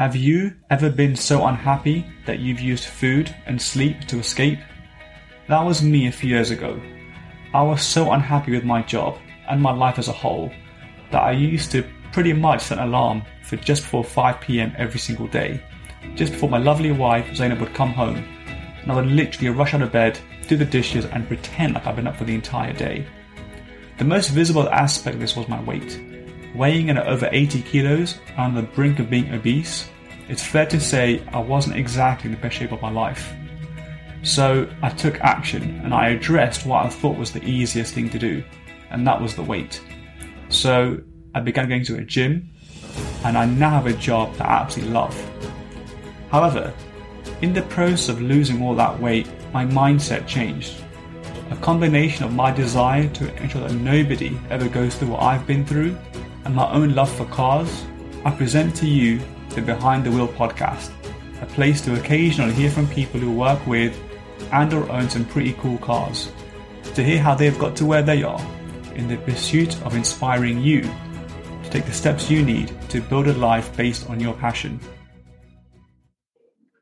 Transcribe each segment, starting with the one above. Have you ever been so unhappy that you've used food and sleep to escape? That was me a few years ago. I was so unhappy with my job and my life as a whole that I used to pretty much set an alarm for just before 5 p.m. every single day, just before my lovely wife Zainab would come home, and I would literally rush out of bed, do the dishes and pretend like I've been up for the entire day. The most visible aspect of this was my weight. Weighing in at over 80 kilos and on the brink of being obese, it's fair to say I wasn't exactly in the best shape of my life. So I took action and I addressed what I thought was the easiest thing to do, and that was the weight. So I began going to a gym, and I now have a job that I absolutely love. However, in the process of losing all that weight, my mindset changed. A combination of my desire to ensure that nobody ever goes through what I've been through and my own love for cars, I present to you the Behind the Wheel podcast, a place to occasionally hear from people who work with and or own some pretty cool cars, to hear how they've got to where they are in the pursuit of inspiring you to take the steps you need to build a life based on your passion.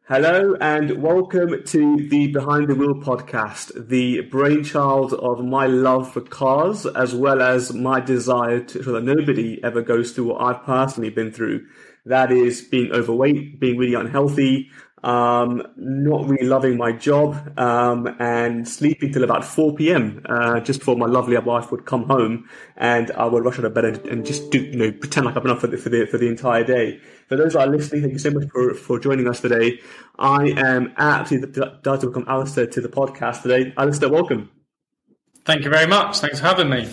Hello and welcome to the Behind the Wheel podcast, the brainchild of my love for cars, as well as my desire to ensure that nobody ever goes through what I've personally been through. That is being overweight, being really unhealthy, not really loving my job, and sleeping till about 4 p.m. Just before my lovely wife would come home, and I would rush out of bed and just do, pretend like I've been up for the entire day. For those that are listening, thank you so much for joining us today. I am absolutely delighted to welcome Alistair to the podcast today. Alistair, welcome. Thank you very much. Thanks for having me.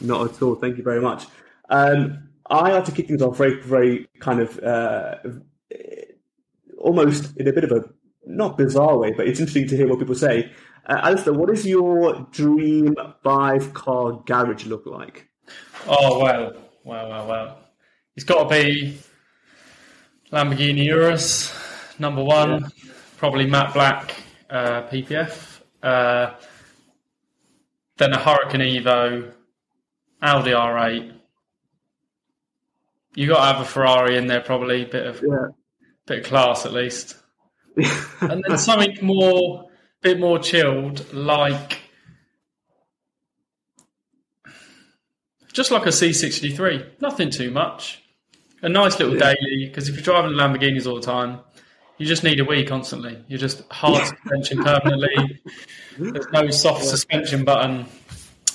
Not at all. Thank you very much. I like to kick things off very, very kind of almost in a bit of a, not bizarre way, but it's interesting to hear what people say. Alistair, what does your dream 5-car garage look like? Oh, well. It's got to be Lamborghini Urus, number one, Probably matte black PPF, then a Huracan Evo, Audi R8. You got to have a Ferrari in there, probably a bit of class at least, and then something more, bit more chilled, like just like a C63. Nothing too much. A nice little daily, because if you're driving Lamborghinis all the time, you just need a wee constantly. You're just hard suspension permanently. There's no soft suspension button.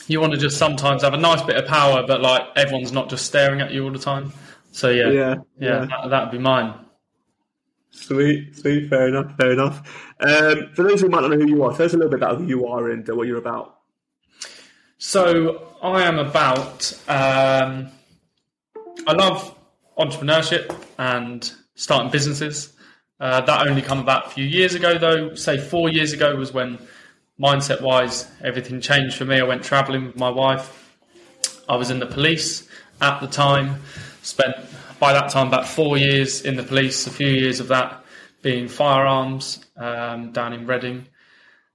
You want to just sometimes have a nice bit of power, but like everyone's not just staring at you all the time. So that would be mine. Sweet, fair enough. For those who might not know who you are, tell us a little bit about who you are and what you're about. So I am about, I love entrepreneurship and starting businesses. That only come about a few years ago though. Say 4 years ago was when mindset wise everything changed for me. I went travelling with my wife. I was in the police at the time, spent by that time about 4 years in the police, a few years of that being firearms down in Reading.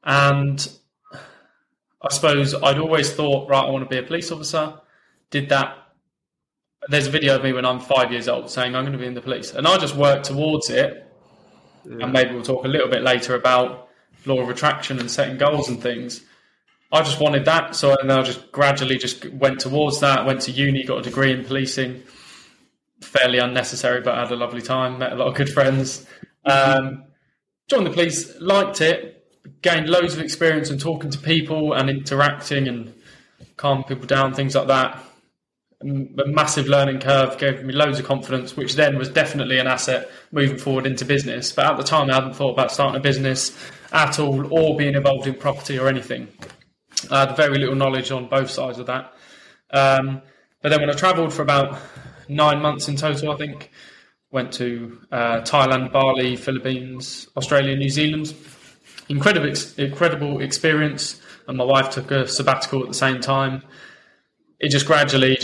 And I suppose I'd always thought, right, I want to be a police officer. Did that. There's a video of me when I'm 5 years old saying I'm going to be in the police, and I just worked towards it. And maybe we'll talk a little bit later about law of attraction and setting goals and things. I just wanted that, so and I just gradually just went towards that. Went to uni, got a degree in policing, fairly unnecessary, but I had a lovely time. Met a lot of good friends. Joined the police, liked it, gained loads of experience in talking to people and interacting and calming people down, things like that. A massive learning curve, gave me loads of confidence, which then was definitely an asset moving forward into business. But at the time, I hadn't thought about starting a business at all or being involved in property or anything. I had very little knowledge on both sides of that. But then when I travelled for about 9 months in total, I think, went to Thailand, Bali, Philippines, Australia, New Zealand. Incredible experience. And my wife took a sabbatical at the same time. It just gradually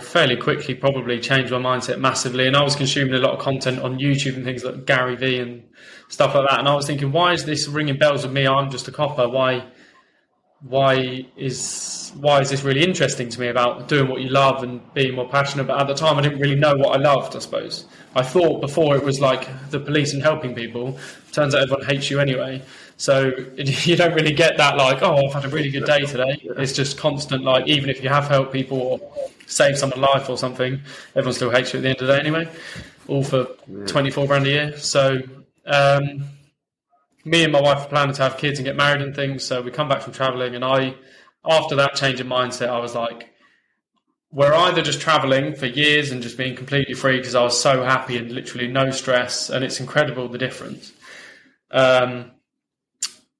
fairly quickly probably changed my mindset massively, and I was consuming a lot of content on YouTube and things like Gary Vee and stuff like that, and I was thinking, why is this ringing bells with me? I'm just a copper. Why why is this really interesting to me about doing what you love and being more passionate? But at the time, I didn't really know what I loved, I suppose. I thought before it was like the police and helping people. Turns out everyone hates you anyway. So you don't really get that like, oh, I've had a really good day today. It's just constant, like, even if you have helped people or saved someone's life or something, everyone still hates you at the end of the day anyway, all for 24 grand a year. So me and my wife are planning to have kids and get married and things. So we come back from traveling, and I, after that change in mindset, I was like, we're either just traveling for years and just being completely free because I was so happy and literally no stress, and it's incredible the difference.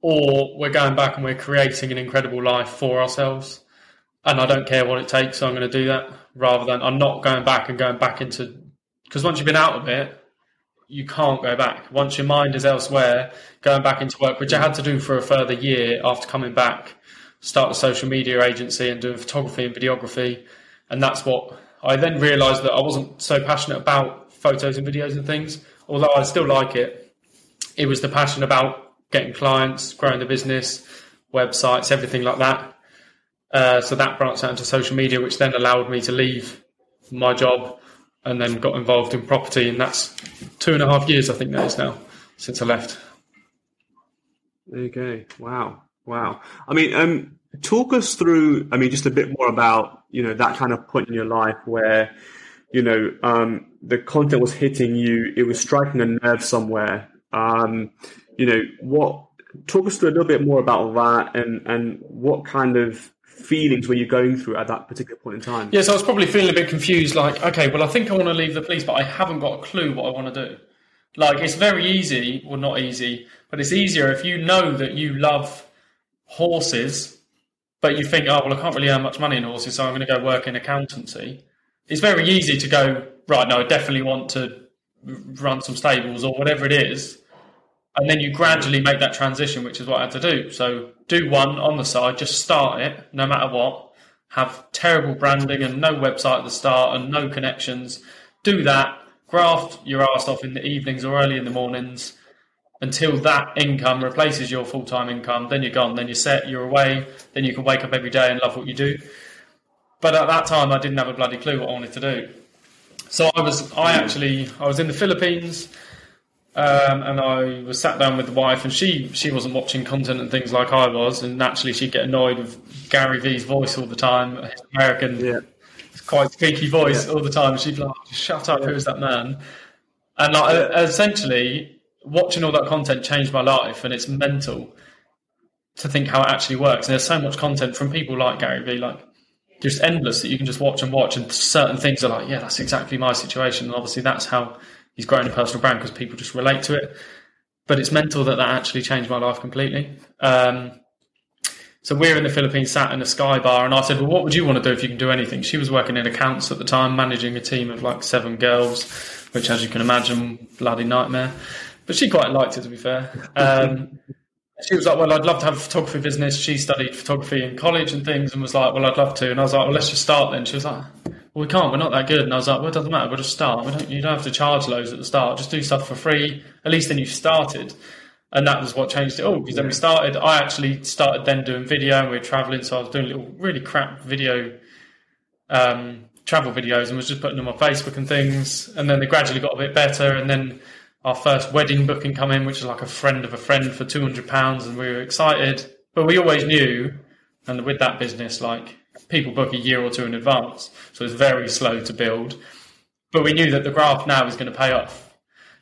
Or we're going back and we're creating an incredible life for ourselves. And I don't care what it takes, so I'm going to do that, rather than I'm not going back and going back into... Because once you've been out of it, you can't go back. Once your mind is elsewhere, going back into work, which I had to do for a further year after coming back, start a social media agency and doing photography and videography. And that's what... I then realised that I wasn't so passionate about photos and videos and things, although I still like it. It was the passion about... getting clients, growing the business, websites, everything like that. So that branched out into social media, which then allowed me to leave my job and then got involved in property. And that's 2.5 years, I think that is now, since I left. There you go. Wow. I mean, talk us through, I mean, just a bit more about, you know, that kind of point in your life where, you know, the content was hitting you, it was striking a nerve somewhere. You know, talk us through a little bit more about that and what kind of feelings were you going through at that particular point in time? Yes, I was probably feeling a bit confused, like, okay, well, I think I want to leave the police, but I haven't got a clue what I want to do. Like, it's very easy, well, not easy, but it's easier if you know that you love horses, but you think, oh, well, I can't really earn much money in horses, so I'm going to go work in accountancy. It's very easy to go, right, no, I definitely want to run some stables or whatever it is. And then you gradually make that transition, which is what I had to do. So do one on the side, just start it, no matter what. Have terrible branding and no website at the start and no connections. Do that, graft your ass off in the evenings or early in the mornings until that income replaces your full-time income. Then you're gone, then you're set, you're away. Then you can wake up every day and love what you do. But at that time, I didn't have a bloody clue what I wanted to do. So I was in the Philippines. And I was sat down with the wife, and she wasn't watching content and things like I was, and naturally she'd get annoyed with Gary Vee's voice all the time, his American, quite squeaky voice all the time. She'd be like, shut up, who's that man? And like, essentially, watching all that content changed my life, and it's mental to think how it actually works. And there's so much content from people like Gary Vee, like just endless, that you can just watch, and certain things are like, yeah, that's exactly my situation, and obviously that's how... he's grown a personal brand because people just relate to it. But it's mental that actually changed my life completely. So we're in the Philippines, sat in a sky bar, and I said, well, what would you want to do if you can do anything? She was working in accounts at the time, managing a team of like 7 girls, which, as you can imagine, bloody nightmare. But she quite liked it, to be fair. She was like, well, I'd love to have a photography business. She studied photography in college and things, and was like, well, I'd love to. And I was like, well, let's just start then. She was like... we can't, we're not that good. And I was like, well, it doesn't matter, we'll just start. You don't have to charge loads at the start, just do stuff for free. At least then you've started. And that was what changed it all, because then we started. I actually started then doing video, and we were travelling, so I was doing little really crap video, travel videos, and was just putting them on Facebook and things. And then they gradually got a bit better, and then our first wedding booking come in, which is like a friend of a friend for £200, and we were excited. But we always knew, and with that business, like, people book a year or two in advance, so it's very slow to build. But we knew that the graph now is going to pay off.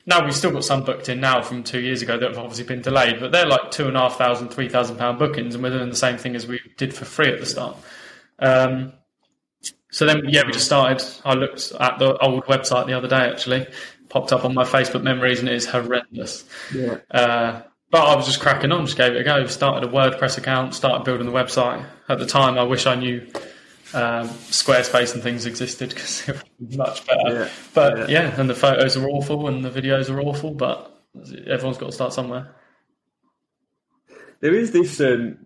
Now we've still got some booked in now from 2 years ago that have obviously been delayed, but they're like £2,500, £3,000 bookings, and we're doing the same thing as we did for free at the start. So then, we just started. I looked at the old website the other day, actually, popped up on my Facebook memories, and it is horrendous. Yeah. But I was just cracking on, just gave it a go. Started a WordPress account, started building the website. At the time, I wish I knew Squarespace and things existed, because they were much better. Yeah. But and the photos are awful and the videos are awful, but everyone's got to start somewhere. There is this there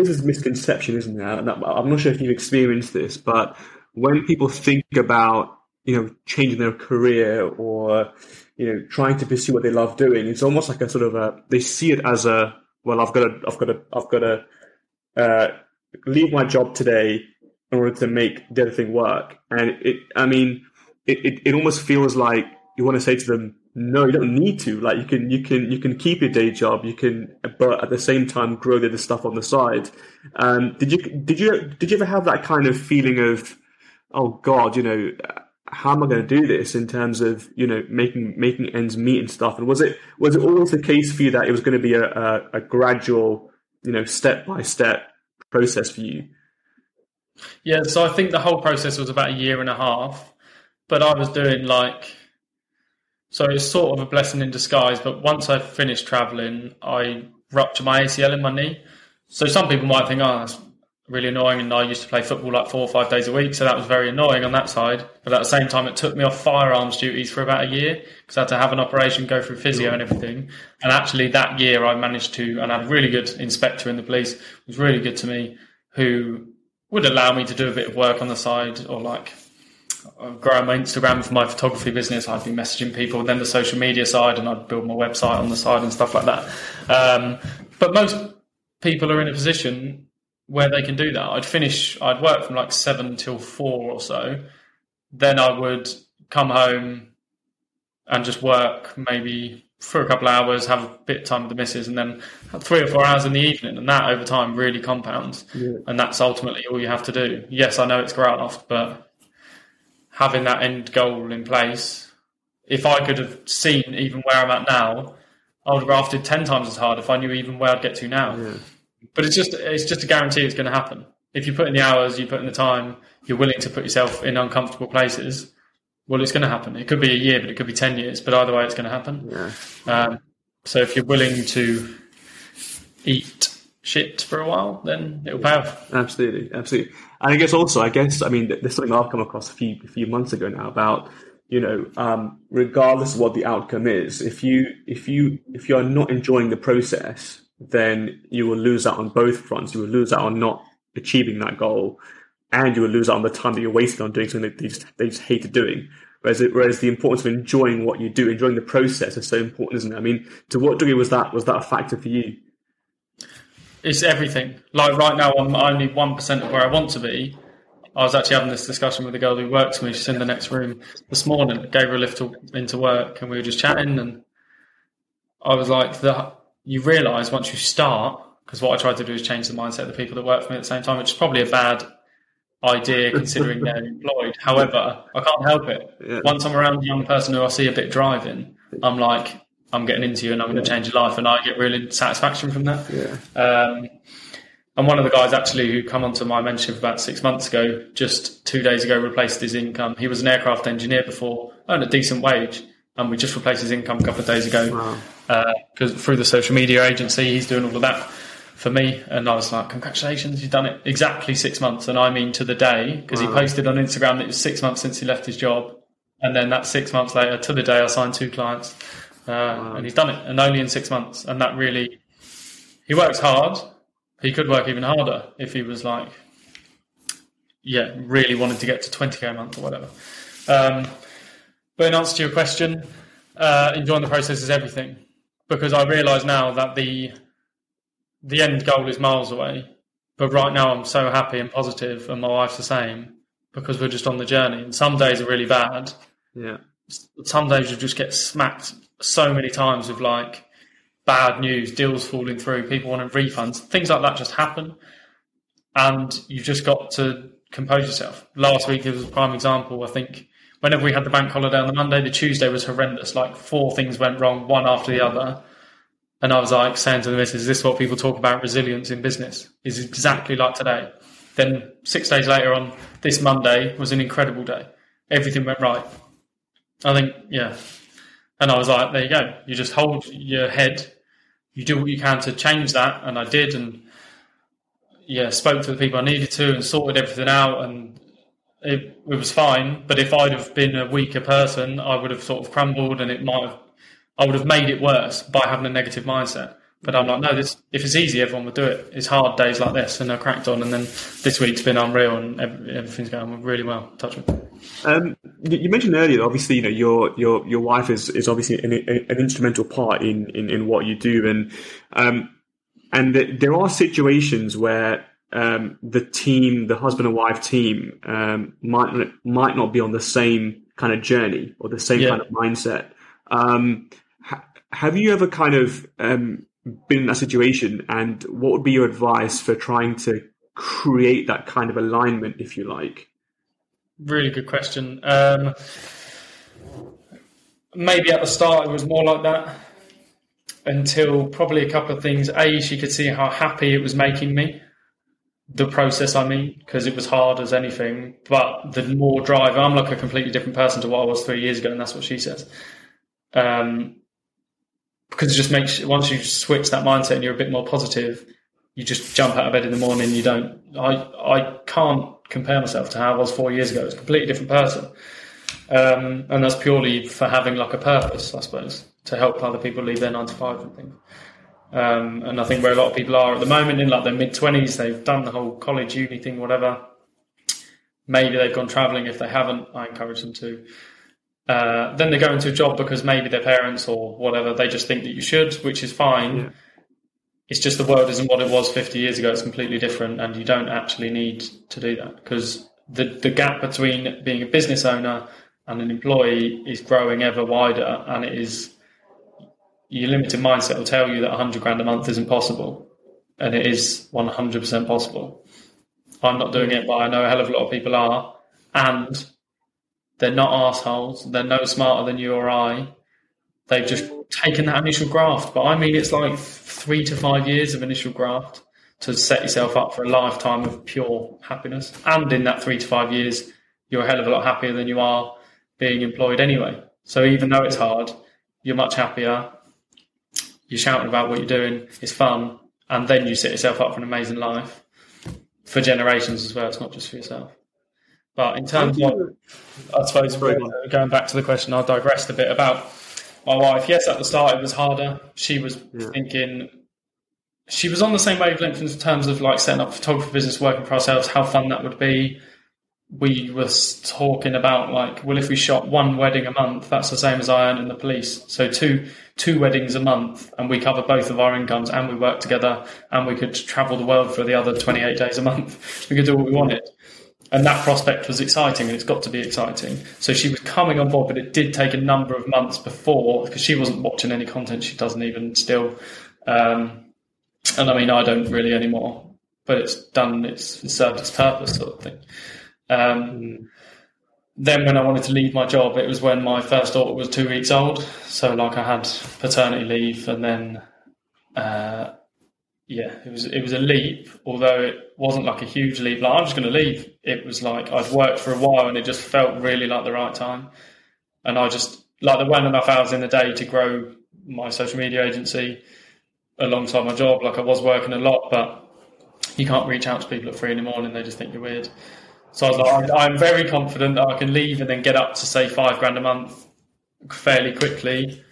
is this misconception, isn't there? And I'm not sure if you've experienced this, but when people think about, you know, changing their career or... you know, trying to pursue what they love doing, it's almost like a sort of they see it as a, well, I've got to leave my job today in order to make the other thing work. And it almost feels like you want to say to them, no, you don't need to. Like you can keep your day job. You can, but at the same time, grow the other stuff on the side. Did you ever have that kind of feeling of, oh God, you know, how am I going to do this in terms of, you know, making ends meet and stuff? And was it always the case for you that it was going to be a gradual, you know, step by step process for you? Yeah, so I think the whole process was about a year and a half, but I was doing so it's sort of a blessing in disguise. But once I finished traveling, I ruptured my ACL in my knee. So some people might think, oh, that's really annoying. And I used to play football 4 or 5 days a week. So that was very annoying on that side. But at the same time, it took me off firearms duties for about a year because I had to have an operation, go through physio and everything. And actually that year I managed to, and I had a really good inspector in the police, it was really good to me, who would allow me to do a bit of work on the side or growing my Instagram for my photography business. I'd be messaging people, then the social media side, and I'd build my website on the side and stuff like that. But most people are in a position where they can do that. I'd work from 7 till 4 or so. Then I would come home and just work maybe for a couple of hours, have a bit of time with the missus, and then 3 or 4 hours in the evening. And that over time really compounds. Yeah. And that's ultimately all you have to do. Yes, I know it's graft, but having that end goal in place, if I could have seen even where I'm at now, I would have grafted 10 times as hard if I knew even where I'd get to now. Yeah. But it's just a guarantee it's going to happen. If you put in the hours, you put in the time, you're willing to put yourself in uncomfortable places, well, it's going to happen. It could be a year, but it could be 10 years, but either way, it's going to happen. Yeah. So if you're willing to eat shit for a while, then it'll pay off. Absolutely. And I guess there's something I've come across a few months ago now about, you know, regardless of what the outcome is, if you are not enjoying the process, then you will lose out on both fronts. You will lose out on not achieving that goal, and you will lose out on the time that you're wasting on doing something that they just hated doing. Whereas the importance of enjoying what you do, enjoying the process, is so important, isn't it? I mean, to what degree was that a factor for you? It's everything. Right now, I'm only 1% of where I want to be. I was actually having this discussion with a girl who works with me. She's in the next room this morning. I gave her a lift into work, and we were just chatting. And I was like, you realise once you start, because what I tried to do is change the mindset of the people that work for me at the same time, which is probably a bad idea considering they're employed. However, I can't help it. Yeah. Once I'm around a young person who I see a bit driving, I'm like, I'm getting into you and I'm going to change your life, and I get real satisfaction from that. Yeah. And one of the guys actually who come onto my mentorship about 6 months ago, just 2 days ago, replaced his income. He was an aircraft engineer before, earned a decent wage, and we just replaced his income a couple of days ago. Wow. 'Cause through the social media agency, he's doing all of that for me. And I was like, congratulations, you've done it exactly 6 months. And I mean to the day, because he posted on Instagram that it was 6 months since he left his job. And then that's 6 months later, to the day, I signed 2 clients. And he's done it, and only in 6 months. And that really, he works hard. He could work even harder if he was really wanted to get to 20k a month or whatever. But in answer to your question, enjoying the process is everything, because I realise now that the end goal is miles away. But right now I'm so happy and positive, and my wife's the same, because we're just on the journey. And some days are really bad. Yeah. Some days you just get smacked so many times with bad news, deals falling through, people wanting refunds, things like that just happen, and you've just got to compose yourself. Last week it was a prime example. I think whenever we had the bank holiday on the Monday, the Tuesday was horrendous. 4 things went wrong, one after the other, and I was saying to the missus, this is what people talk about resilience in business, is exactly like today. Then 6 days later on this Monday was an incredible day. Everything went right, I think. Yeah. And I was like, there you go. You just hold your head. You do what you can to change that. And I did. And spoke to the people I needed to and sorted everything out. And it was fine. But if I'd have been a weaker person, I would have sort of crumbled, and I would have made it worse by having a negative mindset. But I'm like, no, if it's easy, everyone will do it. It's hard days like this. And I cracked on. And then this week's been unreal, and everything's going really well. Touch wood. You mentioned earlier, obviously, you know, your wife is obviously an instrumental part in what you do, and there are situations where the team, the husband and wife team, might not be on the same kind of journey or the same kind of mindset. Have you ever kind of been in that situation? And what would be your advice for trying to create that kind of alignment, if you like? Really good question. Maybe at the start it was more like that, until probably a couple of things. A, she could see how happy it was making me, the process, I mean, because it was hard as anything. But the more drive, I'm like a completely different person to what I was 3 years ago, and that's what she says. Because it just makes, once you switch that mindset and you're a bit more positive, you just jump out of bed in the morning. You don't, I can't compare myself to how I was 4 years ago. It's a completely different person. And that's purely for having like a purpose, I suppose, to help other people leave their 9 to 5 and things. And I think where a lot of people are at the moment, in like their mid-20s, they've done the whole college, uni thing, whatever. Maybe they've gone travelling. If they haven't, I encourage them to. Then they go into a job because maybe their parents or whatever, they just think that you should, which is fine. Yeah. It's just the world isn't what it was 50 years ago. It's completely different, and you don't actually need to do that, because the gap between being a business owner and an employee is growing ever wider, and it is... Your limited mindset will tell you that 100 grand a month isn't possible, and it is 100% possible. I'm not doing it, but I know a hell of a lot of people are, and they're not arseholes. They're no smarter than you or I. They've just taken that initial graft. But I mean, it's like 3 to 5 years of initial graft to set yourself up for a lifetime of pure happiness. And in that 3 to 5 years, you're a hell of a lot happier than you are being employed anyway. So even though it's hard, you're much happier. You're shouting about what you're doing. It's fun. And then you set yourself up for an amazing life for generations as well. It's not just for yourself. But in terms of, I suppose, going back to the question, I digressed a bit about my wife. Yes, at the start it was harder. She was thinking, she was on the same wavelength in terms of like setting up a photography business, working for ourselves, how fun that would be. We were talking about like, well, if we shot one wedding a month, that's the same as I earn in the police. So two weddings a month, and we cover both of our incomes, and we work together, and we could travel the world for the other 28 days a month. We could do what we wanted. And that prospect was exciting, and it's got to be exciting. So she was coming on board, but it did take a number of months before, because she wasn't watching any content. She doesn't even still. And I mean, I don't really anymore, but it's done, it's served its purpose, sort of thing. Then when I wanted to leave my job, it was when my first daughter was 2 weeks old. So like I had paternity leave, and then, it was a leap, although it wasn't like a huge leap. Like I'm just going to leave. It was like, I'd worked for a while and it just felt really like the right time. And I just, like there weren't enough hours in the day to grow my social media agency alongside my job. Like I was working a lot, but you can't reach out to people at 3 in the morning. They just think you're weird. So I was like, I'm very confident that I can leave and then get up to, say, $5,000 a month fairly quickly.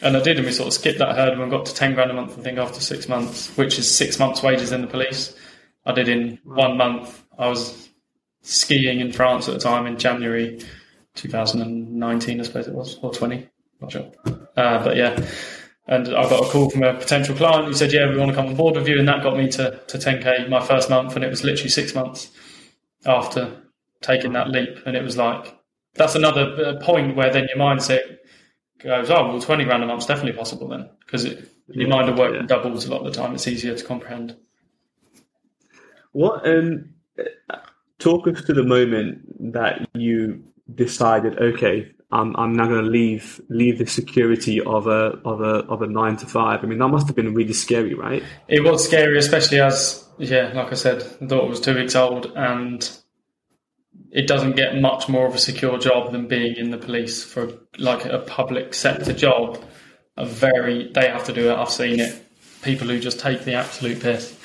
And I did, and we sort of skipped that hurdle and got to $10,000 a month, I think, after 6 months, which is 6 months' wages in the police. I did in 1 month. I was skiing in France at the time in January 2019, I suppose it was, or 20, not sure. But yeah, and I got a call from a potential client who said, yeah, we want to come on board with you, and that got me to $10,000 my first month, and it was literally 6 months after taking that leap. And it was like, that's another point where then your mindset goes, oh, well, $20,000 a month's definitely possible then, because your mind will work doubles a lot of the time. It's easier to comprehend. What, talk us to the moment that you decided, okay, I'm now going to leave the security of a 9 to 5. I mean, that must have been really scary, right? It was scary, especially as, like I said, the daughter was 2 weeks old, and it doesn't get much more of a secure job than being in the police for like a public sector job. They have to do it. I've seen it. People who just take the absolute piss,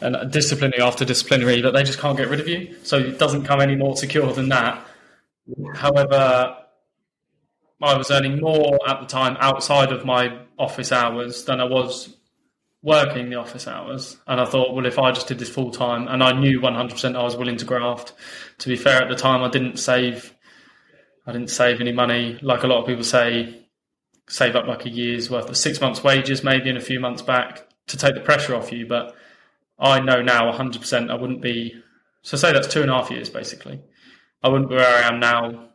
and disciplinary after disciplinary, that they just can't get rid of you. So it doesn't come any more secure than that. However, I was earning more at the time outside of my office hours than I was working the office hours. And I thought, well, if I just did this full time, and I knew 100% I was willing to graft. To be fair, at the time, I didn't save any money. Like a lot of people say, save up like a year's worth of 6 months wages, maybe, and a few months back to take the pressure off you. But I know now 100% I wouldn't be, so say that's 2.5 years basically. I wouldn't be where I am now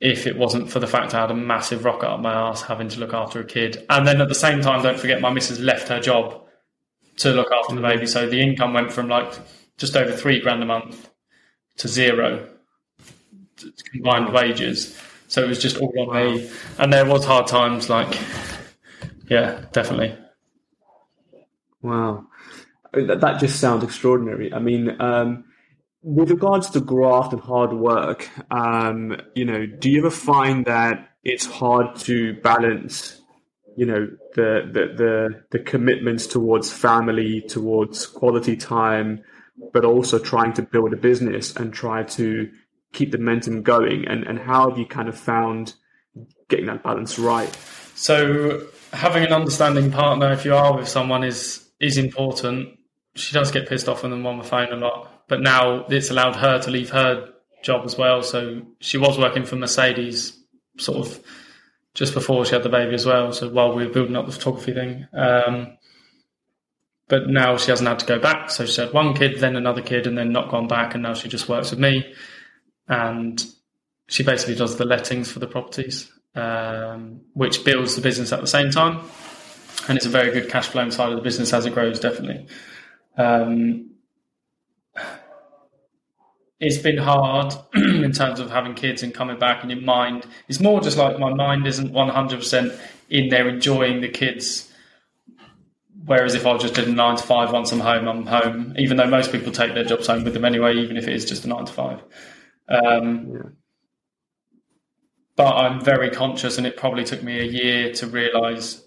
if it wasn't for the fact I had a massive rocket up my arse having to look after a kid. And then at the same time, don't forget, my missus left her job to look after the baby. So the income went from like just over $3,000 a month to zero combined wages. So it was just all on me. And there was hard times, like, yeah, definitely. Wow. That just sounds extraordinary. I mean, with regards to graft and hard work, do you ever find that it's hard to balance, the commitments towards family, towards quality time, but also trying to build a business and try to keep the momentum going? And how have you kind of found getting that balance right? So having an understanding partner, if you are with someone, is important. She does get pissed off when I'm on the phone a lot. But now it's allowed her to leave her job as well. So she was working for Mercedes sort of just before she had the baby as well. So while we were building up the photography thing. But now she hasn't had to go back. So she had one kid, then another kid, and then not gone back. And now she just works with me. And she basically does the lettings for the properties, which builds the business at the same time. And it's a very good cash flowing side of the business as it grows, definitely. It's been hard in terms of having kids and coming back, and your mind, it's more just like my mind isn't 100% in there enjoying the kids. Whereas if I just did a 9 to 5, once I'm home, even though most people take their jobs home with them anyway, even if it is just a 9 to 5. But I'm very conscious, and it probably took me a year to realise,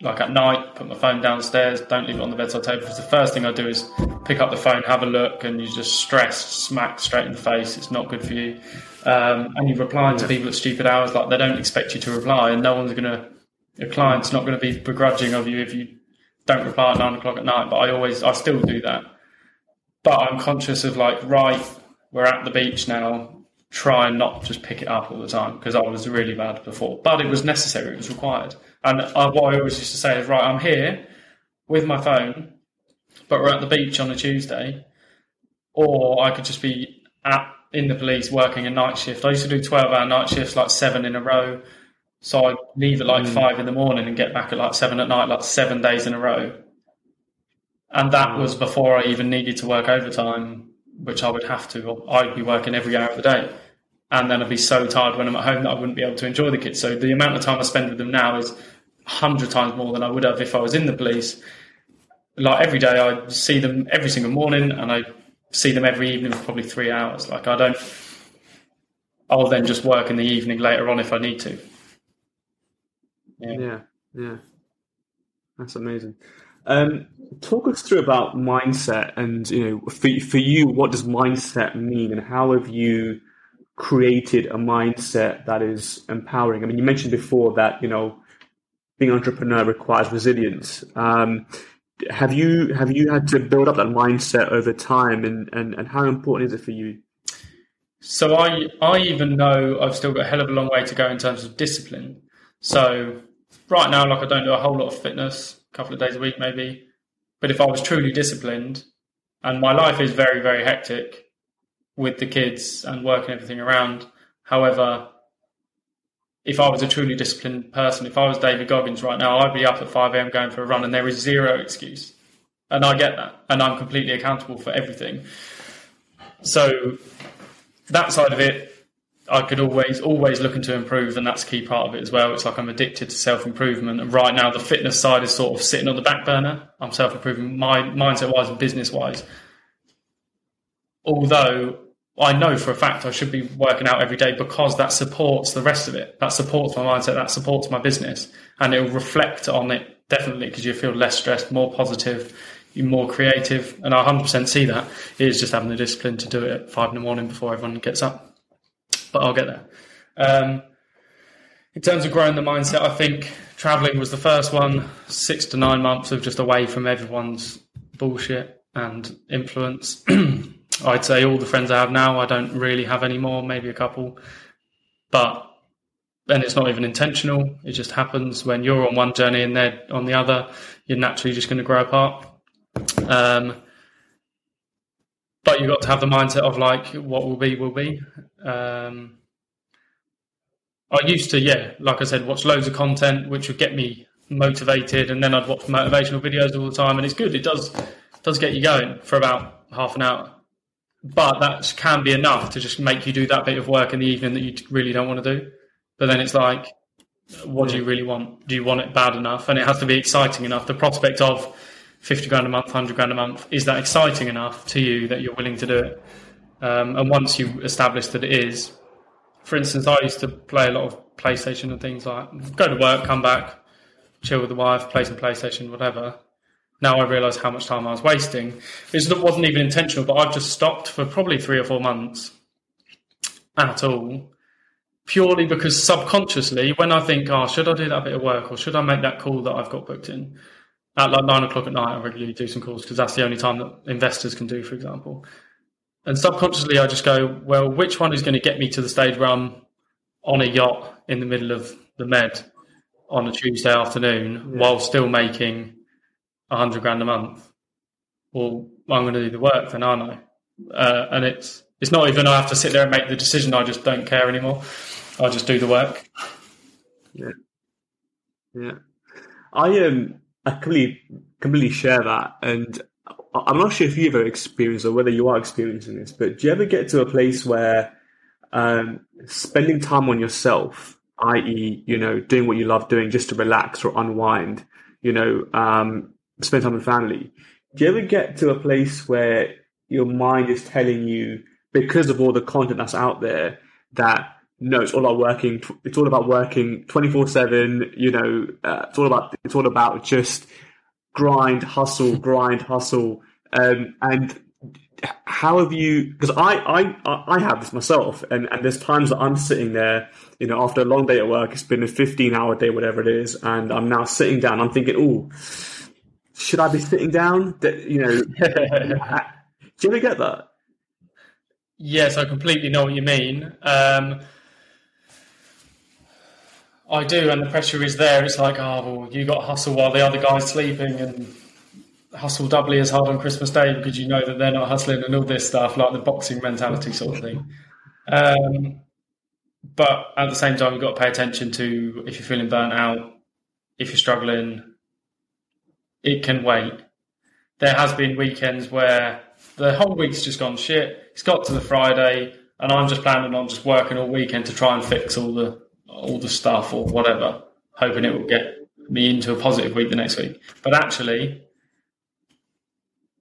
like at night, put my phone downstairs, don't leave it on the bedside table, because the first thing I do is pick up the phone, have a look, and you're just stressed, smacked straight in the face. It's not good for you. And you reply to people at stupid hours, like they don't expect you to reply, and no one's going to, your client's not going to be begrudging of you if you don't reply at 9 o'clock at night. But I still do that. But I'm conscious of like, right, we're at the beach now, try and not just pick it up all the time, because I was really bad before. But it was necessary, it was required. And what I always used to say is, right, I'm here with my phone, but we're at the beach on a Tuesday, or I could just be in the police working a night shift. I used to do 12-hour night shifts, like 7 in a row. So I'd leave at like 5 in the morning and get back at like 7 at night, like 7 days in a row. And that was before I even needed to work overtime, which I would have to. I'd be working every hour of the day. And then I'd be so tired when I'm at home that I wouldn't be able to enjoy the kids. So the amount of time I spend with them now is 100 times more than I would have if I was in the police. Like every day, I see them every single morning, and I see them every evening for probably 3 hours. Like I'll then just work in the evening later on if I need to. Yeah. That's amazing. Talk us through about mindset, and for you, what does mindset mean, and how have you created a mindset that is empowering? I mean, you mentioned before that being an entrepreneur requires resilience. Have you had to build up that mindset over time, and how important is it for you? So I even know I've still got a hell of a long way to go in terms of discipline. So right now, like I don't do a whole lot of fitness, a couple of days a week maybe. But if I was truly disciplined, and my life is very, very hectic with the kids and work and everything around. However, if I was a truly disciplined person, if I was David Goggins right now, I'd be up at 5 a.m. going for a run, and there is zero excuse. And I get that. And I'm completely accountable for everything. So that side of it, I could always looking to improve, and that's a key part of it as well. It's like I'm addicted to self-improvement. And right now, the fitness side is sort of sitting on the back burner. I'm self-improving mindset-wise and business-wise. Although I know for a fact I should be working out every day, because that supports the rest of it. That supports my mindset, that supports my business, and it will reflect on it definitely, because you feel less stressed, more positive, you're more creative. And I 100% see that. It is just having the discipline to do it at 5 a.m. before everyone gets up. But I'll get there. In terms of growing the mindset, I think traveling was the first one, 6 to 9 months of just away from everyone's bullshit and influence. I'd say all the friends I have now, I don't really have any more, maybe a couple. But then it's not even intentional. It just happens when you're on one journey and they're on the other. You're naturally just going to grow apart. But you've got to have the mindset of like, what will be, will be. I used to, like I said, watch loads of content, which would get me motivated. And then I'd watch motivational videos all the time. And it's good. It does get you going for about half an hour. But that can be enough to just make you do that bit of work in the evening that you really don't want to do. But then it's like, what do you really want? Do you want it bad enough? And it has to be exciting enough. The prospect of 50 grand a month, 100 grand a month, is that exciting enough to you that you're willing to do it? And once you establish that it is, for instance, I used to play a lot of PlayStation and things like, go to work, come back, chill with the wife, play some PlayStation, whatever. Now I realise how much time I was wasting. It wasn't even intentional, but I've just stopped for probably 3 or 4 months at all, purely because subconsciously, when I think, oh, should I do that bit of work or should I make that call that I've got booked in? At like 9 o'clock at night, I regularly do some calls because that's the only time that investors can do, for example. And subconsciously, I just go, well, which one is going to get me to the stage where I'm on a yacht in the middle of the Med on a Tuesday afternoon while still making 100 grand a month? Well, I'm going to do the work then, aren't I? And it's not even I have to sit there and make the decision. I just don't care anymore. I just do the work. Yeah. Yeah. I completely share that. And I'm not sure if you ever experienced or whether you are experiencing this, but do you ever get to a place where spending time on yourself, i.e., you know, doing what you love doing just to relax or unwind, you know, spend time with family. Do you ever get to a place where your mind is telling you, because of all the content that's out there, that no, it's all about working. It's all about working 24/7. You know, it's all about just grind, hustle. And how have you? Because I have this myself, and there's times that I'm sitting there, you know, after a long day at work. It's been a 15-hour day, whatever it is, and I'm now sitting down. I'm thinking, oh, should I be sitting down? You know, do you ever get that? Yes, I completely know what you mean. I do, and the pressure is there. It's like, oh, well, you got to hustle while the other guy's sleeping and hustle doubly as hard on Christmas Day because you know that they're not hustling and all this stuff, like the boxing mentality sort of thing. But at the same time, you've got to pay attention to if you're feeling burnt out, if you're struggling, it can wait. There has been weekends where the whole week's just gone shit. It's got to the Friday, and I'm just planning on just working all weekend to try and fix all the stuff or whatever, hoping it will get me into a positive week the next week. But actually,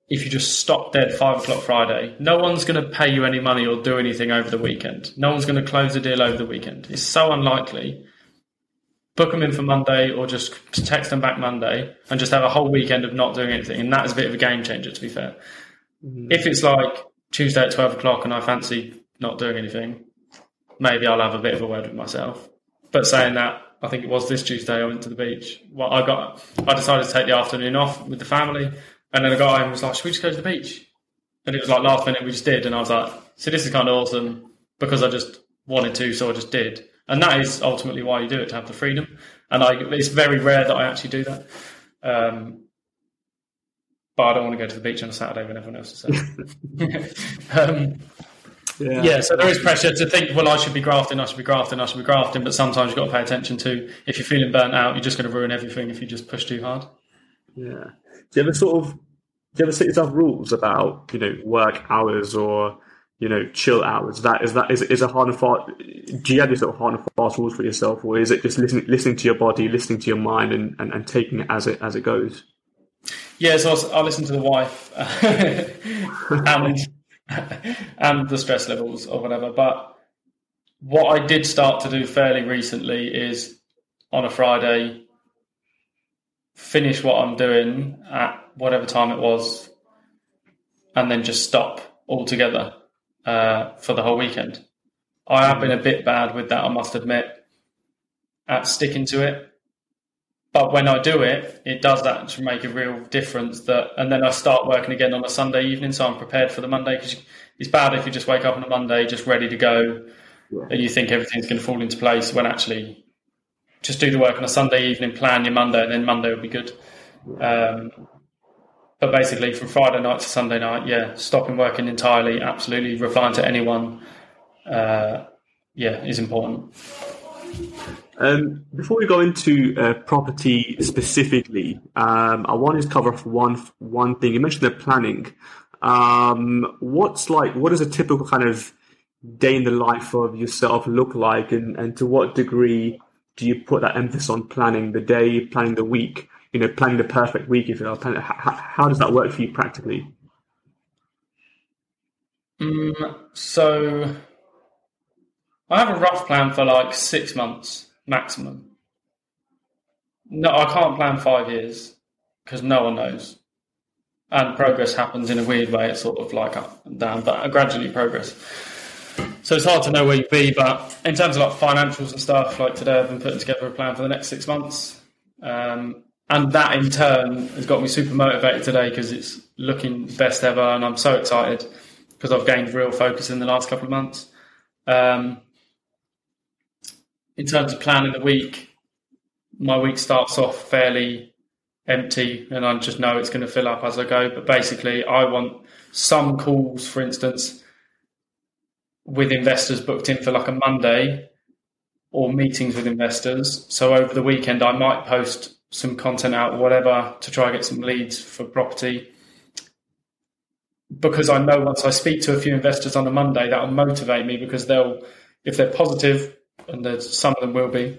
if you just stop dead 5 o'clock Friday, no one's going to pay you any money or do anything over the weekend. No one's going to close a deal over the weekend. It's so unlikely. Book them in for Monday or just text them back Monday and just have a whole weekend of not doing anything. And that is a bit of a game changer, to be fair. If it's like Tuesday at 12 o'clock and I fancy not doing anything, maybe I'll have a bit of a word with myself. But saying that, I think it was this Tuesday I went to the beach. Well, I decided to take the afternoon off with the family, and then the guy was like, should we just go to the beach? And it was like last minute we just did, and I was like, so this is kind of awesome because I just wanted to, so I just did. And that is ultimately why you do it, to have the freedom. And it's very rare that I actually do that. But I don't want to go to the beach on a Saturday when everyone else is out. So there is pressure to think, well, I should be grafting. But sometimes you've got to pay attention to, if you're feeling burnt out, you're just going to ruin everything if you just push too hard. Yeah. Do you ever set yourself rules about, you know, work hours or, you know, chill hours? Is a hard and fast, do you have these sort of hard and fast rules for yourself, or is it just listening to your body, listening to your mind and taking it as it goes? Yeah, so I listen to the wife and the stress levels or whatever. But what I did start to do fairly recently is on a Friday, finish what I'm doing at whatever time it was, and then just stop altogether for the whole weekend. I have been a bit bad with that, I must admit, at sticking to it. But when I do it, it does actually make a real difference. And then I start working again on a Sunday evening, so I'm prepared for the Monday. Because it's bad if you just wake up on a Monday just ready to go, and you think everything's going to fall into place. When actually, just do the work on a Sunday evening, plan your Monday, and then Monday will be good. But basically from Friday night to Sunday night, yeah, stopping working entirely, absolutely replying to anyone, is important. Before we go into property specifically, I wanted to cover off one thing. You mentioned the planning. What does a typical kind of day in the life of yourself look like, and to what degree do you put that emphasis on planning the day, planning the week, planning the perfect week, if you know, planning, how does that work for you practically? So I have a rough plan for like 6 months maximum. No, I can't plan 5 years because no one knows. And progress happens in a weird way. It's sort of like up and down, but I gradually progress. So it's hard to know where you'd be, but in terms of like financials and stuff, like today I've been putting together a plan for the next 6 months. And that in turn has got me super motivated today because it's looking best ever. And I'm so excited because I've gained real focus in the last couple of months. In terms of planning the week, my week starts off fairly empty and I just know it's going to fill up as I go. But basically I want some calls, for instance, with investors booked in for like a Monday or meetings with investors. So over the weekend, I might post some content out, whatever, to try and get some leads for property. Because I know once I speak to a few investors on a Monday, that'll motivate me because if they're positive, and there's some of them will be,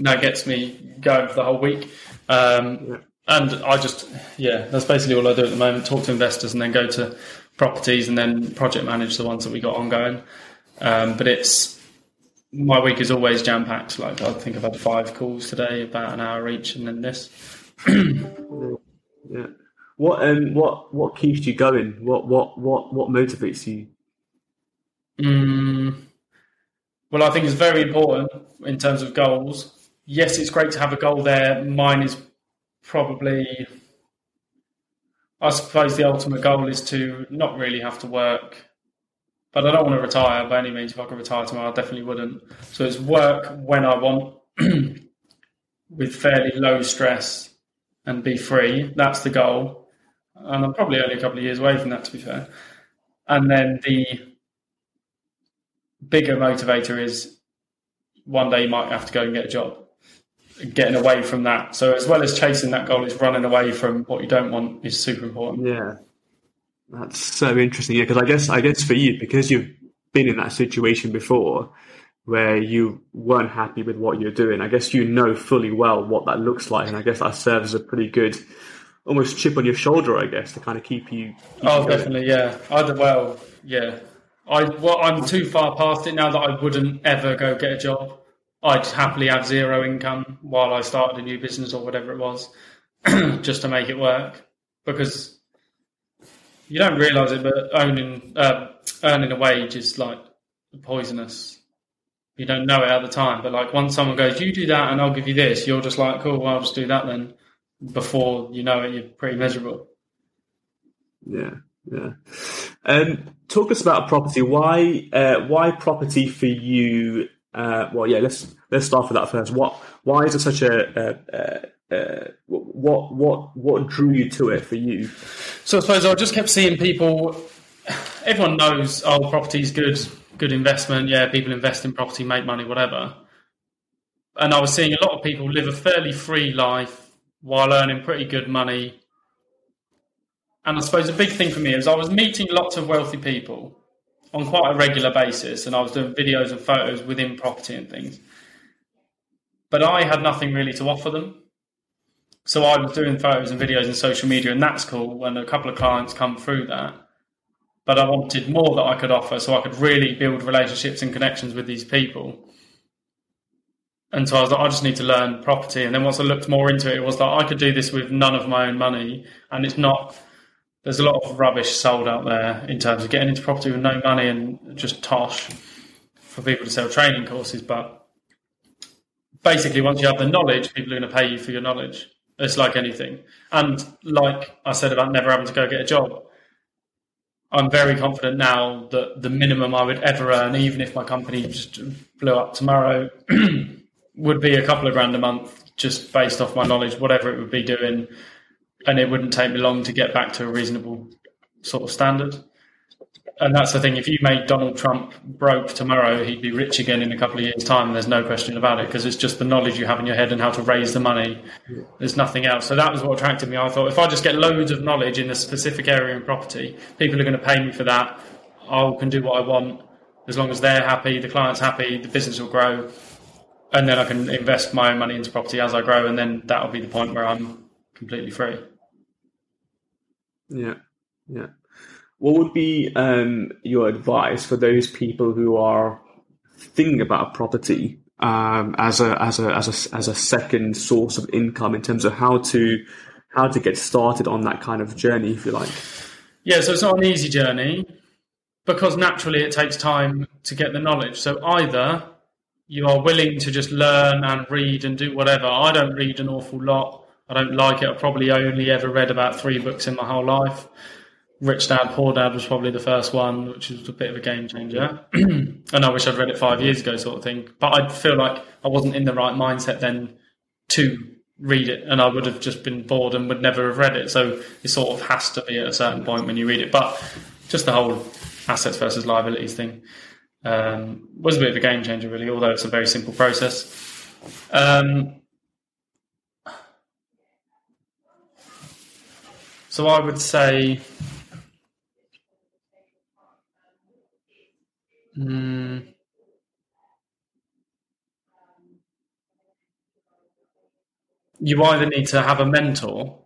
that gets me going for the whole week. And I just, that's basically all I do at the moment, talk to investors and then go to properties and then project manage the ones that we got ongoing. But my week is always jam-packed. Like I think I've had 5 calls today, about an hour each, and then this. Yeah. What keeps you going? What motivates you? Well, I think it's very important in terms of goals. Yes, it's great to have a goal there. Mine is probably, I suppose the ultimate goal is to not really have to work, but I don't want to retire by any means. If I could retire tomorrow, I definitely wouldn't. So it's work when I want with fairly low stress and be free. That's the goal. And I'm probably only a couple of years away from that, to be fair. And then the bigger motivator is one day you might have to go and get a job, getting away from that. So as well as chasing that goal, is running away from what you don't want is super important. Yeah, that's so interesting. Yeah, because I guess for you, because you've been in that situation before where you weren't happy with what you're doing, I guess you know fully well what that looks like, and I guess that serves as a pretty good almost chip on your shoulder, I guess, to kind of keep you going. Definitely, yeah. I'm too far past it now that I wouldn't ever go get a job. I'd happily have zero income while I started a new business or whatever it was just to make it work, because you don't realise it, but earning a wage is like poisonous. You don't know it at the time, but like once someone goes, you do that and I'll give you this, you're just like, cool, well, I'll just do that then. Before you know it, you're pretty miserable. Yeah, yeah. Talk us about property. Why property for you? Let's start with that first. Why is it such what drew you to it for you? So I suppose I just kept seeing people. Everyone knows, oh, property's good investment. Yeah, people invest in property, make money, whatever. And I was seeing a lot of people live a fairly free life while earning pretty good money. And I suppose a big thing for me is I was meeting lots of wealthy people on quite a regular basis, and I was doing videos and photos within property and things. But I had nothing really to offer them. So I was doing photos and videos and social media, and that's cool, and a couple of clients come through that. But I wanted more that I could offer so I could really build relationships and connections with these people. And so I was like, I just need to learn property. And then once I looked more into it, it was like I could do this with none of my own money, and it's not... There's a lot of rubbish sold out there in terms of getting into property with no money and just tosh for people to sell training courses. But basically, once you have the knowledge, people are going to pay you for your knowledge. It's like anything. And like I said about never having to go get a job, I'm very confident now that the minimum I would ever earn, even if my company just blew up tomorrow, would be a couple of grand a month just based off my knowledge, whatever it would be doing. and it wouldn't take me long to get back to a reasonable sort of standard. And that's the thing, if you made Donald Trump broke tomorrow, he'd be rich again in a couple of years' time, and there's no question about it, because it's just the knowledge you have in your head and how to raise the money. Yeah. There's nothing else. So that was what attracted me. I thought, if I just get loads of knowledge in a specific area in property, people are going to pay me for that. I can do what I want. As long as they're happy, the client's happy, the business will grow, and then I can invest my own money into property as I grow, and then that'll be the point where I'm completely free. Yeah, yeah. What would be your advice for those people who are thinking about property as a second source of income, in terms of how to get started on that kind of journey, if you like? Yeah, so it's not an easy journey, because naturally it takes time to get the knowledge. So either you are willing to just learn and read and do whatever. I don't read an awful lot. I don't like it. I've probably only ever read about 3 books in my whole life. Rich Dad, Poor Dad was probably the first one, which was a bit of a game changer. And I wish I'd read it 5 years ago, sort of thing. But I feel like I wasn't in the right mindset then to read it, and I would have just been bored and would never have read it. So it sort of has to be at a certain point when you read it. But just the whole assets versus liabilities thing was a bit of a game changer, really, although it's a very simple process. So I would say... You either need to have a mentor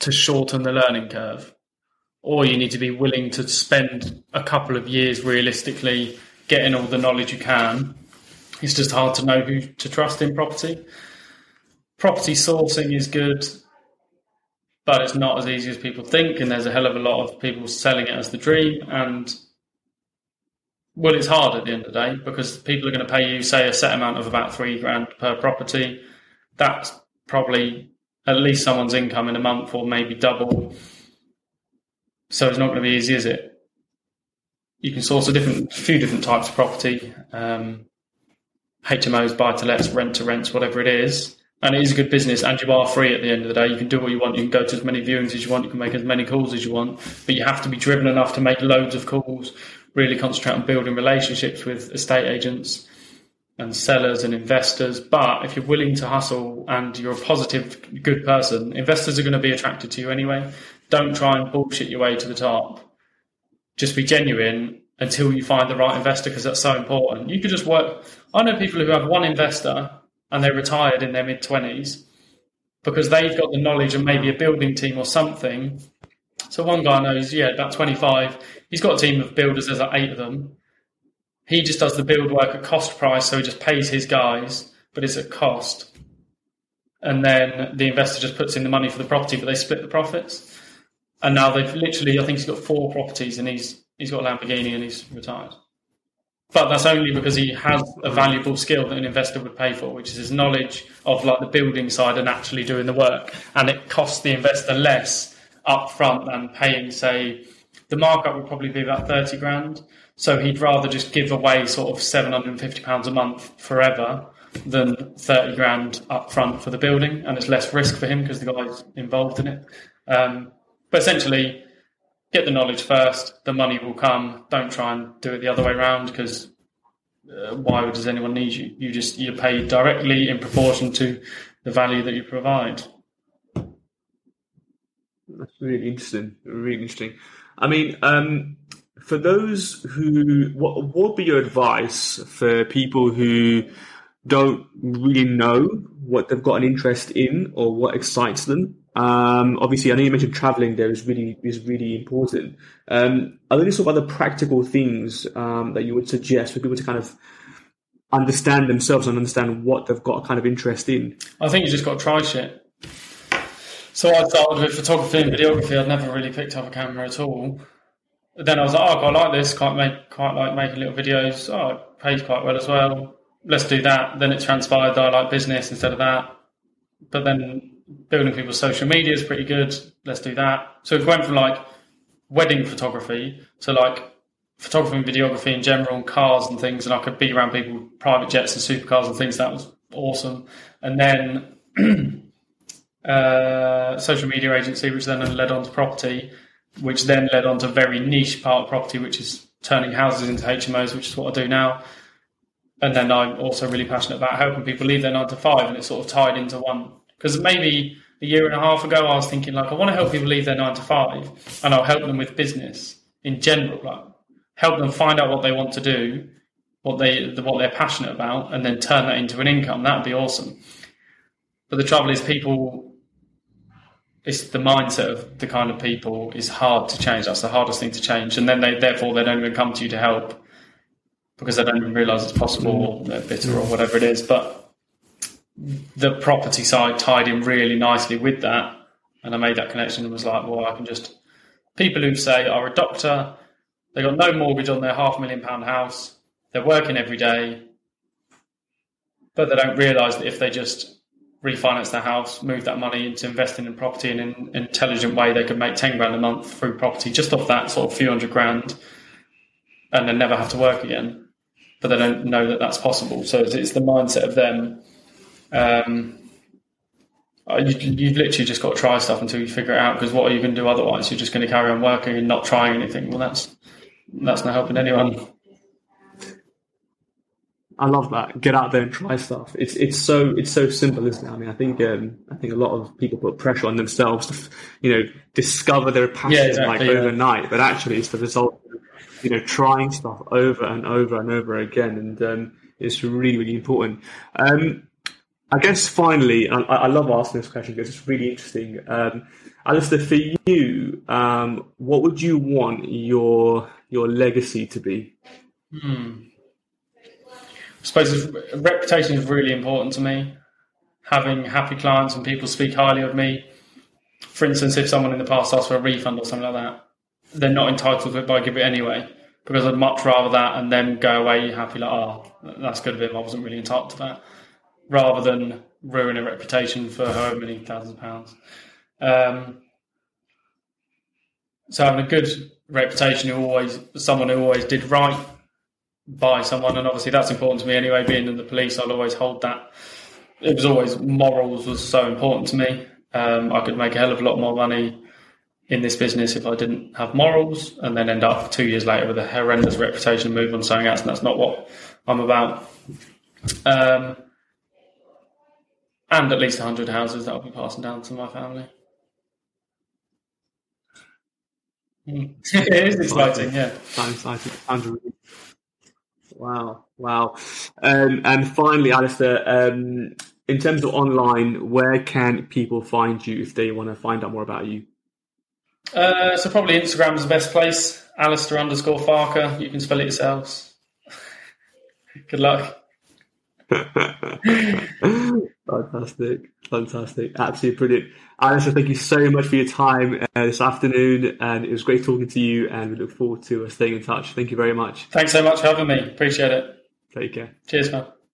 to shorten the learning curve, or you need to be willing to spend a couple of years realistically getting all the knowledge you can. It's just hard to know who to trust in property. Property sourcing is good, but it's not as easy as people think, and there's a hell of a lot of people selling it as the dream. And well, it's hard at the end of the day, because people are going to pay you, say, a set amount of about $3,000 per property. That's probably at least someone's income in a month, or maybe double. So it's not going to be easy, is it? You can source a few different types of property, HMOs, buy-to-lets, rent-to-rents, whatever it is. And it is a good business, and you are free at the end of the day. You can do what you want. You can go to as many viewings as you want. You can make as many calls as you want. But you have to be driven enough to make loads of calls, really concentrate on building relationships with estate agents and sellers and investors. But if you're willing to hustle and you're a positive, good person, investors are going to be attracted to you anyway. Don't try and bullshit your way to the top. Just be genuine until you find the right investor, because that's so important. You could just work. I know people who have one investor and they're retired in their mid-20s because they've got the knowledge and maybe a building team or something. So one guy knows, about 25. He's got a team of builders, there's like 8 of them. He just does the build work at cost price, so he just pays his guys, but it's at cost. And then the investor just puts in the money for the property, but they split the profits. And now they've literally, I think he's got 4 properties, and he's got a Lamborghini and he's retired. But that's only because he has a valuable skill that an investor would pay for, which is his knowledge of like the building side and actually doing the work. And it costs the investor less up front than paying, say, the markup would probably be about $30,000. So he'd rather just give away sort of £750 a month forever than $30,000 up front for the building. And it's less risk for him because the guy's involved in it. But essentially, get the knowledge first, the money will come. Don't try and do it the other way around, because why does anyone need you? You're paid directly in proportion to the value that you provide. That's really interesting. Really interesting. I mean, for those who, what would be your advice for people who don't really know what they've got an interest in or what excites them? Obviously, I know you mentioned traveling there is really important. Are there any sort of other practical things that you would suggest for people to kind of understand themselves and understand what they've got kind of interest in? I think you just got to try shit. So I started with photography and videography. I'd never really picked up a camera at all. Then I was like, I like this. Quite like making little videos. It pays quite well as well. Let's do that. Then it transpired that I like business instead of that. But then building people's social media is pretty good. Let's do that. So it went from like wedding photography to like photography and videography in general, and cars and things. And I could be around people with private jets and supercars and things. That was awesome. And then social media agency, which then led on to property, which then led on to a very niche part of property, which is turning houses into HMOs, which is what I do now. And then I'm also really passionate about helping people leave their 9 to 5, and it's sort of tied into one. Because maybe a year and a half ago, I was thinking, like, I want to help people leave their 9 to 5, and I'll help them with business in general, like help them find out what they want to do, what they're passionate about, and then turn that into an income. That would be awesome. But the trouble is it's the mindset of the kind of people is hard to change. That's the hardest thing to change. And then they don't even come to you to help, because they don't even realise it's possible, or they're bitter or whatever it is. But the property side tied in really nicely with that, and I made that connection and was like, well, I can just... People who say are a doctor, they got no mortgage on their £500,000 house, they're working every day, but they don't realise that if they just refinance their house, move that money into investing in property in an intelligent way, they could make $10,000 a month through property, just off that sort of few $100,000, and then never have to work again. But they don't know that that's possible. So it's the mindset of them. You've literally just got to try stuff until you figure it out, because what are you going to do otherwise? You're just going to carry on working and not trying anything. Well, that's not helping anyone. I love that. Get out there and try stuff. It's so simple, isn't it? I mean, I think a lot of people put pressure on themselves to, discover their passion overnight, but actually it's the result of, trying stuff over and over and over again. And it's really, really important. I guess finally, I love asking this question because it's really interesting. Alistair, for you, what would you want your legacy to be? I suppose reputation is really important to me. Having happy clients and people speak highly of me. For instance, if someone in the past asked for a refund or something like that, they're not entitled to it, but I give it anyway, because I'd much rather that and then go away happy, like, that's good of him, I wasn't really entitled to that, rather than ruin a reputation for however many thousands of pounds. So having a good reputation, someone who always did right by someone, and obviously that's important to me anyway. Being in the police, I'll always hold that. It was always, morals was so important to me. I could make a hell of a lot more money in this business if I didn't have morals, and then end up 2 years later with a horrendous reputation and move on to something else, and that's not what I'm about. And at least 100 houses that I'll be passing down to my family. It is exciting, yeah. Wow. And finally, Alistair, in terms of online, where can people find you if they want to find out more about you? So probably Instagram is the best place. Alistair_Farker. You can spell it yourselves. Good luck. Fantastic. Absolutely brilliant. Alistair, thank you so much for your time this afternoon. And it was great talking to you, and we look forward to staying in touch. Thank you very much. Thanks so much for having me. Appreciate it. Take care. Cheers, man.